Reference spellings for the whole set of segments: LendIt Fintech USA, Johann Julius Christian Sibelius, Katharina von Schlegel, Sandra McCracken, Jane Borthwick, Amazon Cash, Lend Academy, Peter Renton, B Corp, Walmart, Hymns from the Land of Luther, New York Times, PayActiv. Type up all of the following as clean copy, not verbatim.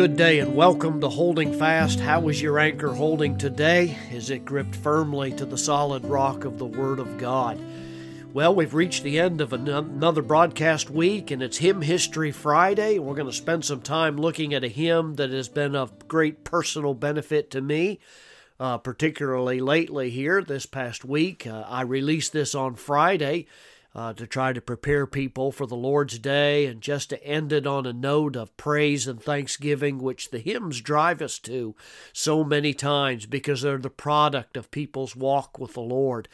good day and welcome to Holding Fast. How is your anchor holding today? Is it gripped firmly to the solid rock of the Word of God? Well, we've reached the end of another broadcast week, and it's Hymn History Friday. We're going to spend some time looking at a hymn that has been of great personal benefit to me, particularly lately here this past week. I released this on Friday to try to prepare people for the Lord's Day and just to end it on a note of praise and thanksgiving, which the hymns drive us to so many times because they're the product of people's walk with the Lord.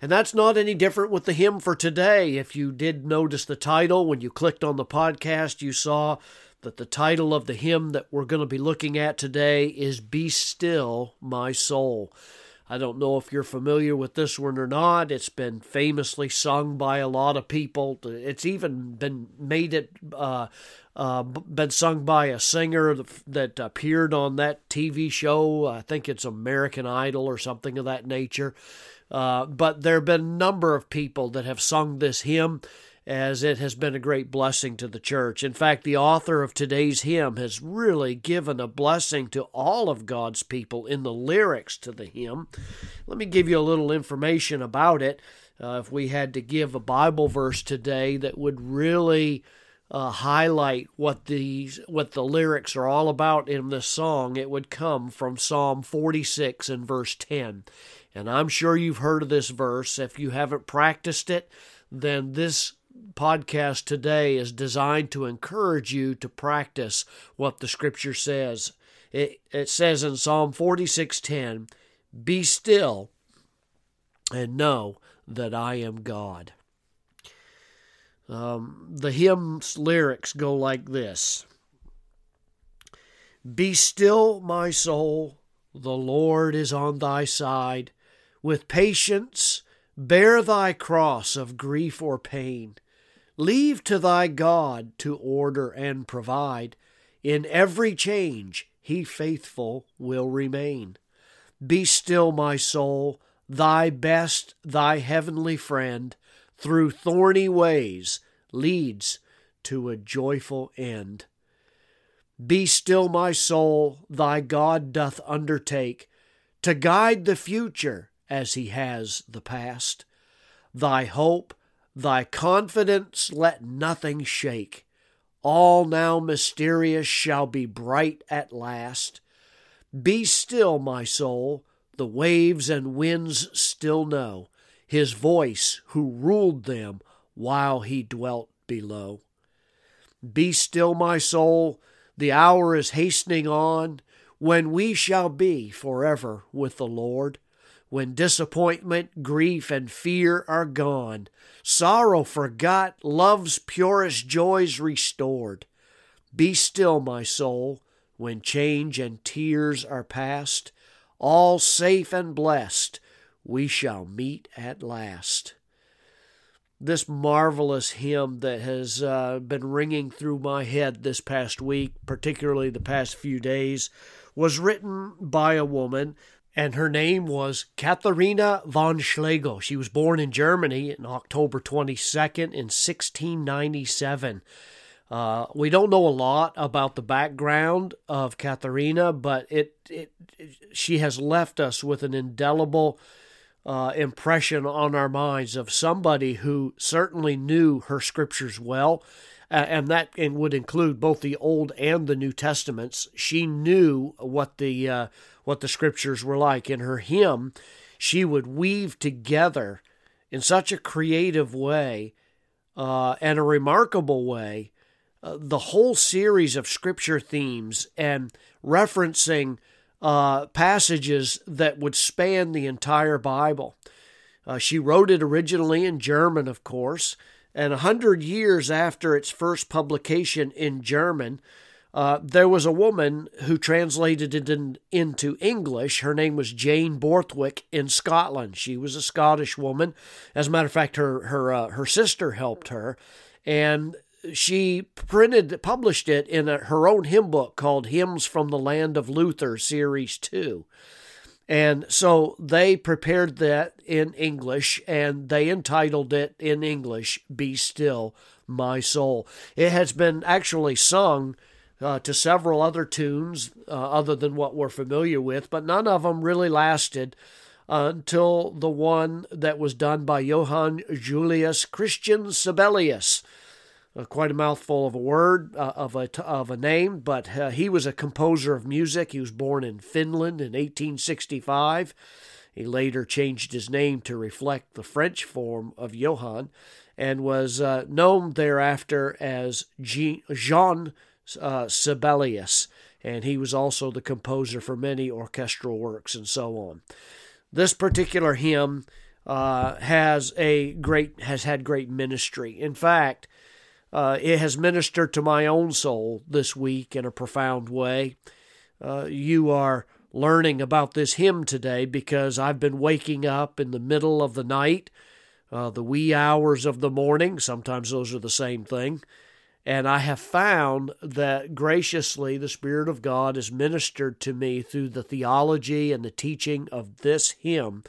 And that's not any different with the hymn for today. If you did notice the title, when you clicked on the podcast, you saw that the title of the hymn that we're going to be looking at today is Be Still, My Soul. I don't know if you're familiar with this one or not. It's been famously sung by a lot of people. It's even been been sung by a singer that appeared on that TV show. I think it's American Idol or something of that nature. But there have been a number of people that have sung this hymn, as it has been a great blessing to the church. In fact, the author of today's hymn has really given a blessing to all of God's people in the lyrics to the hymn. Let me give you a little information about it. If we had to give a Bible verse today that would really highlight what the lyrics are all about in this song, it would come from Psalm 46 and verse 10. And I'm sure you've heard of this verse. If you haven't practiced it, then this podcast today is designed to encourage you to practice what the Scripture says. It says in Psalm 46:10, "Be still and know that I am God." The hymn's lyrics go like this: "Be still, my soul, the Lord is on thy side. With patience bear thy cross of grief or pain. Leave to thy God to order and provide. In every change he faithful will remain. Be still, my soul, thy best, thy heavenly friend, through thorny ways leads to a joyful end. Be still, my soul, thy God doth undertake to guide the future as he has the past. Thy hope, thy confidence, let nothing shake. All now mysterious shall be bright at last. Be still, my soul, the waves and winds still know his voice who ruled them while he dwelt below. Be still, my soul, the hour is hastening on when we shall be forever with the Lord. When disappointment, grief, and fear are gone, sorrow forgot, love's purest joys restored. Be still, my soul, when change and tears are past, all safe and blessed, we shall meet at last." This marvelous hymn that has been ringing through my head this past week, particularly the past few days, was written by a woman, and her name was Katharina von Schlegel. She was born in Germany on October 22nd in 1697. We don't know a lot about the background of Katharina, but she has left us with an indelible impression on our minds of somebody who certainly knew her scriptures well, and would include both the Old and the New Testaments. She knew what the scriptures were like. In her hymn, she would weave together in such a creative way and a remarkable way the whole series of scripture themes, and referencing passages that would span the entire Bible. She wrote it originally in German, of course, and 100 years after its first publication in German, there was a woman who translated it into English. Her name was Jane Borthwick in Scotland. She was a Scottish woman. As a matter of fact, her sister helped her, and she published it in her own hymn book called Hymns from the Land of Luther, Series 2. And so they prepared that in English, and they entitled it in English, Be Still, My Soul. It has been actually sung to several other tunes other than what we're familiar with, but none of them really lasted until the one that was done by Johann Julius Christian Sibelius. Quite a mouthful of a word, of a name, but he was a composer of music. He was born in Finland in 1865. He later changed his name to reflect the French form of Johann and was known thereafter as Jean Sibelius, and he was also the composer for many orchestral works and so on. This particular hymn has had great ministry. In fact, it has ministered to my own soul this week in a profound way. You are learning about this hymn today because I've been waking up in the middle of the night, the wee hours of the morning. Sometimes those are the same thing. And I have found that graciously the Spirit of God has ministered to me through the theology and the teaching of this hymn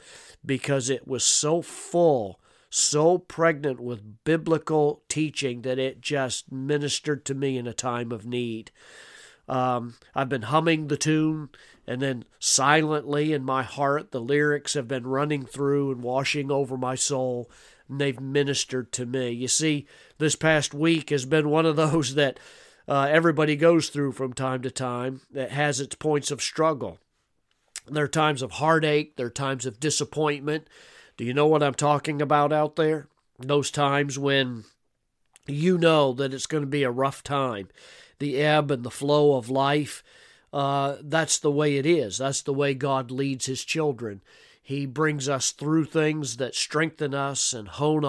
because it was so full, so pregnant with biblical teaching that it just ministered to me in a time of need. I've been humming the tune, and then silently in my heart, the lyrics have been running through and washing over my soul, and they've ministered to me. You see, this past week has been one of those that everybody goes through from time to time that has its points of struggle. There are times of heartache, there are times of disappointment. Do you know what I'm talking about out there? Those times when you know that it's going to be a rough time. The ebb and the flow of life, that's the way it is. That's the way God leads His children. He brings us through things that strengthen us and hone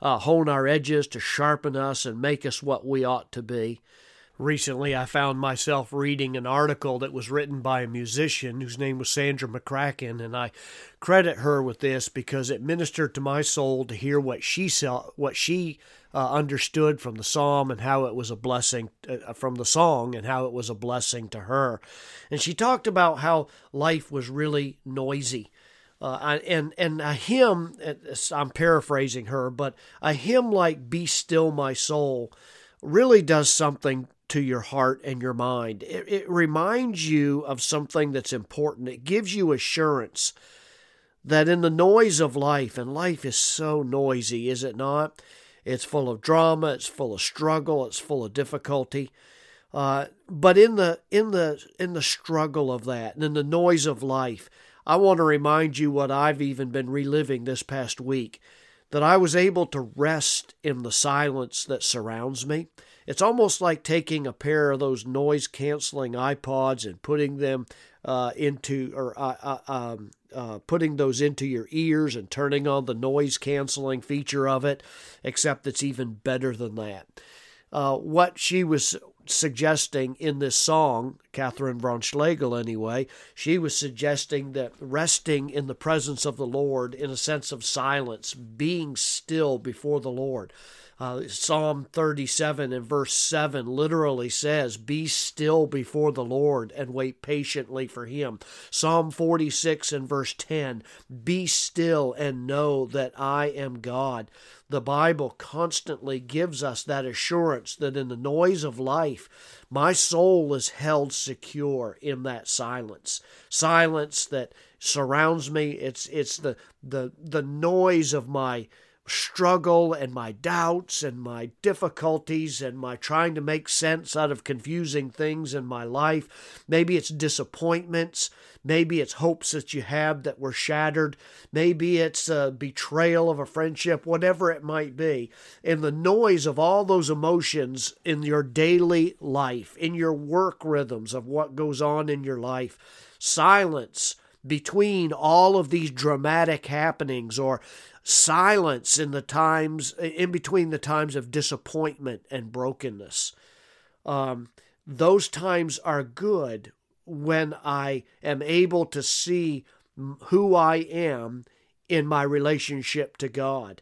our edges to sharpen us and make us what we ought to be. Recently, I found myself reading an article that was written by a musician whose name was Sandra McCracken, and I credit her with this because it ministered to my soul to hear what she understood from the psalm and how it was a blessing from the song and how it was a blessing to her. And she talked about how life was really noisy. And a hymn, I'm paraphrasing her, but a hymn like "Be Still My Soul" really does something to your heart and your mind. It reminds you of something that's important. It gives you assurance that in the noise of life, and life is so noisy, is it not? It's full of drama, it's full of struggle, it's full of difficulty. But in the struggle of that, and in the noise of life, I want to remind you what I've even been reliving this past week, that I was able to rest in the silence that surrounds me. It's almost like taking a pair of those noise-canceling iPods and putting them putting those into your ears and turning on the noise-canceling feature of it, except it's even better than that. What she was suggesting in this song, Katharina von Schlegel anyway, she was suggesting that resting in the presence of the Lord in a sense of silence, being still before the Lord. Psalm 37 and verse 7 literally says, "Be still before the Lord and wait patiently for Him." Psalm 46 and verse 10, "Be still and know that I am God." The Bible constantly gives us that assurance that in the noise of life, my soul is held secure in that silence. Silence that surrounds me. It's the noise of my struggle and my doubts and my difficulties and my trying to make sense out of confusing things in my life. Maybe it's disappointments. Maybe it's hopes that you have that were shattered. Maybe it's a betrayal of a friendship, whatever it might be. In the noise of all those emotions in your daily life, in your work rhythms of what goes on in your life, silence between all of these dramatic happenings, or silence in the times, in between the times of disappointment and brokenness. Those times are good when I am able to see who I am in my relationship to God,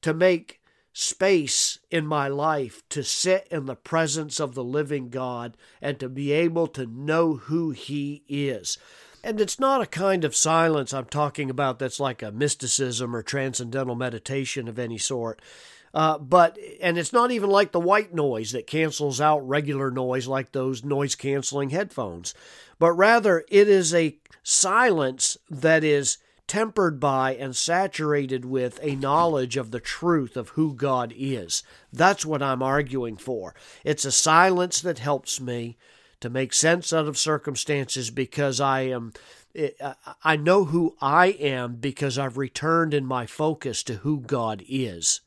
to make space in my life to sit in the presence of the living God and to be able to know who He is. And it's not a kind of silence I'm talking about that's like a mysticism or transcendental meditation of any sort. And it's not even like the white noise that cancels out regular noise like those noise-canceling headphones, but rather it is a silence that is tempered by and saturated with a knowledge of the truth of who God is. That's what I'm arguing for. It's a silence that helps me to make sense out of circumstances because I know who I am because I've returned in my focus to who God is.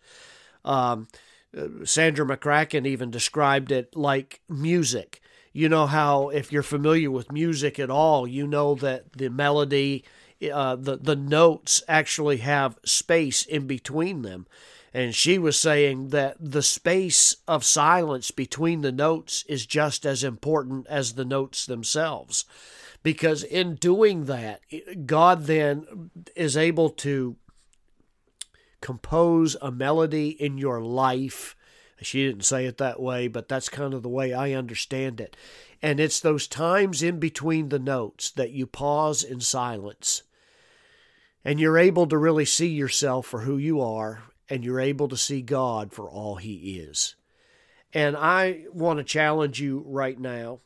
Sandra McCracken even described it like music. You know how, if you're familiar with music at all, you know that the melody, the notes actually have space in between them. And she was saying that the space of silence between the notes is just as important as the notes themselves. Because in doing that, God then is able to compose a melody in your life. She didn't say it that way, but that's kind of the way I understand it. And it's those times in between the notes that you pause in silence. And you're able to really see yourself for who you are, and you're able to see God for all He is. And I want to challenge you right now.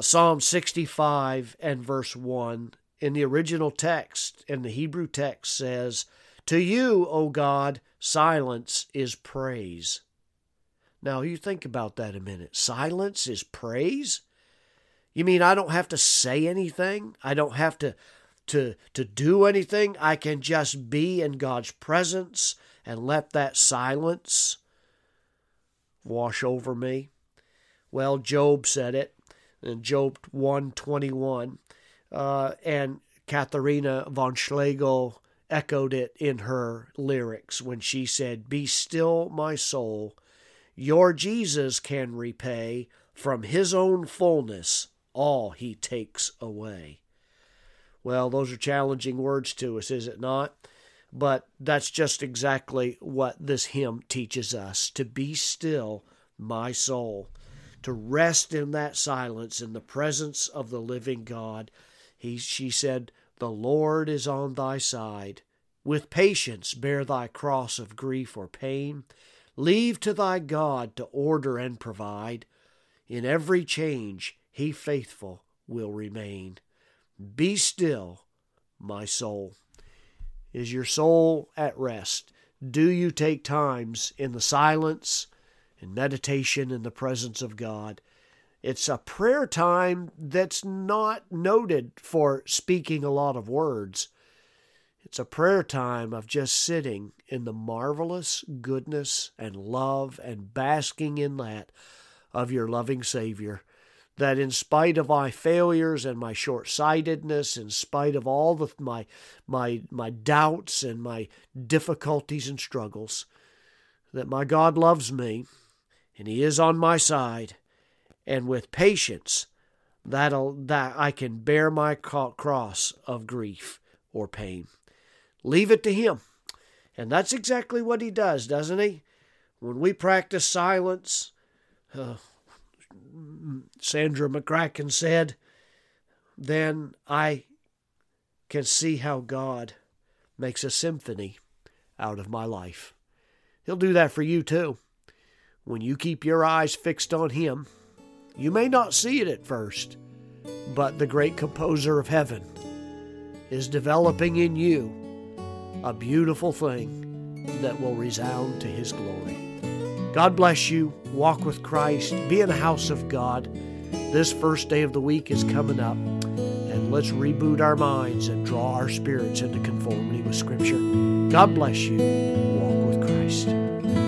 Psalm 65 and verse 1 in the original text, in the Hebrew text, says, "To you, O God, silence is praise." Now, you think about that a minute. Silence is praise? You mean I don't have to say anything? I don't have to do anything? I can just be in God's presence and let that silence wash over me? Well, Job said it. In Job 1:21, and Katharina von Schlegel echoed it in her lyrics when she said, "Be still, my soul, your Jesus can repay from His own fullness all He takes away." Well, those are challenging words to us, is it not? But that's just exactly what this hymn teaches us, to be still, my soul. To rest in that silence in the presence of the living God. She said, "The Lord is on thy side. With patience bear thy cross of grief or pain. Leave to thy God to order and provide. In every change He faithful will remain. Be still, my soul." Is your soul at rest? Do you take times in the silence and meditation in the presence of God? It's a prayer time that's not noted for speaking a lot of words. It's a prayer time of just sitting in the marvelous goodness and love and basking in that of your loving Savior, that in spite of my failures and my short-sightedness, in spite of all the my doubts and my difficulties and struggles, that my God loves me, and He is on my side, and with patience that I can bear my cross of grief or pain. Leave it to Him. And that's exactly what He does, doesn't He? When we practice silence, Sandra McCracken said, then I can see how God makes a symphony out of my life. He'll do that for you too. When you keep your eyes fixed on Him, you may not see it at first, but the great composer of heaven is developing in you a beautiful thing that will resound to His glory. God bless you. Walk with Christ. Be in the house of God. This first day of the week is coming up, and let's reboot our minds and draw our spirits into conformity with Scripture. God bless you. Walk with Christ.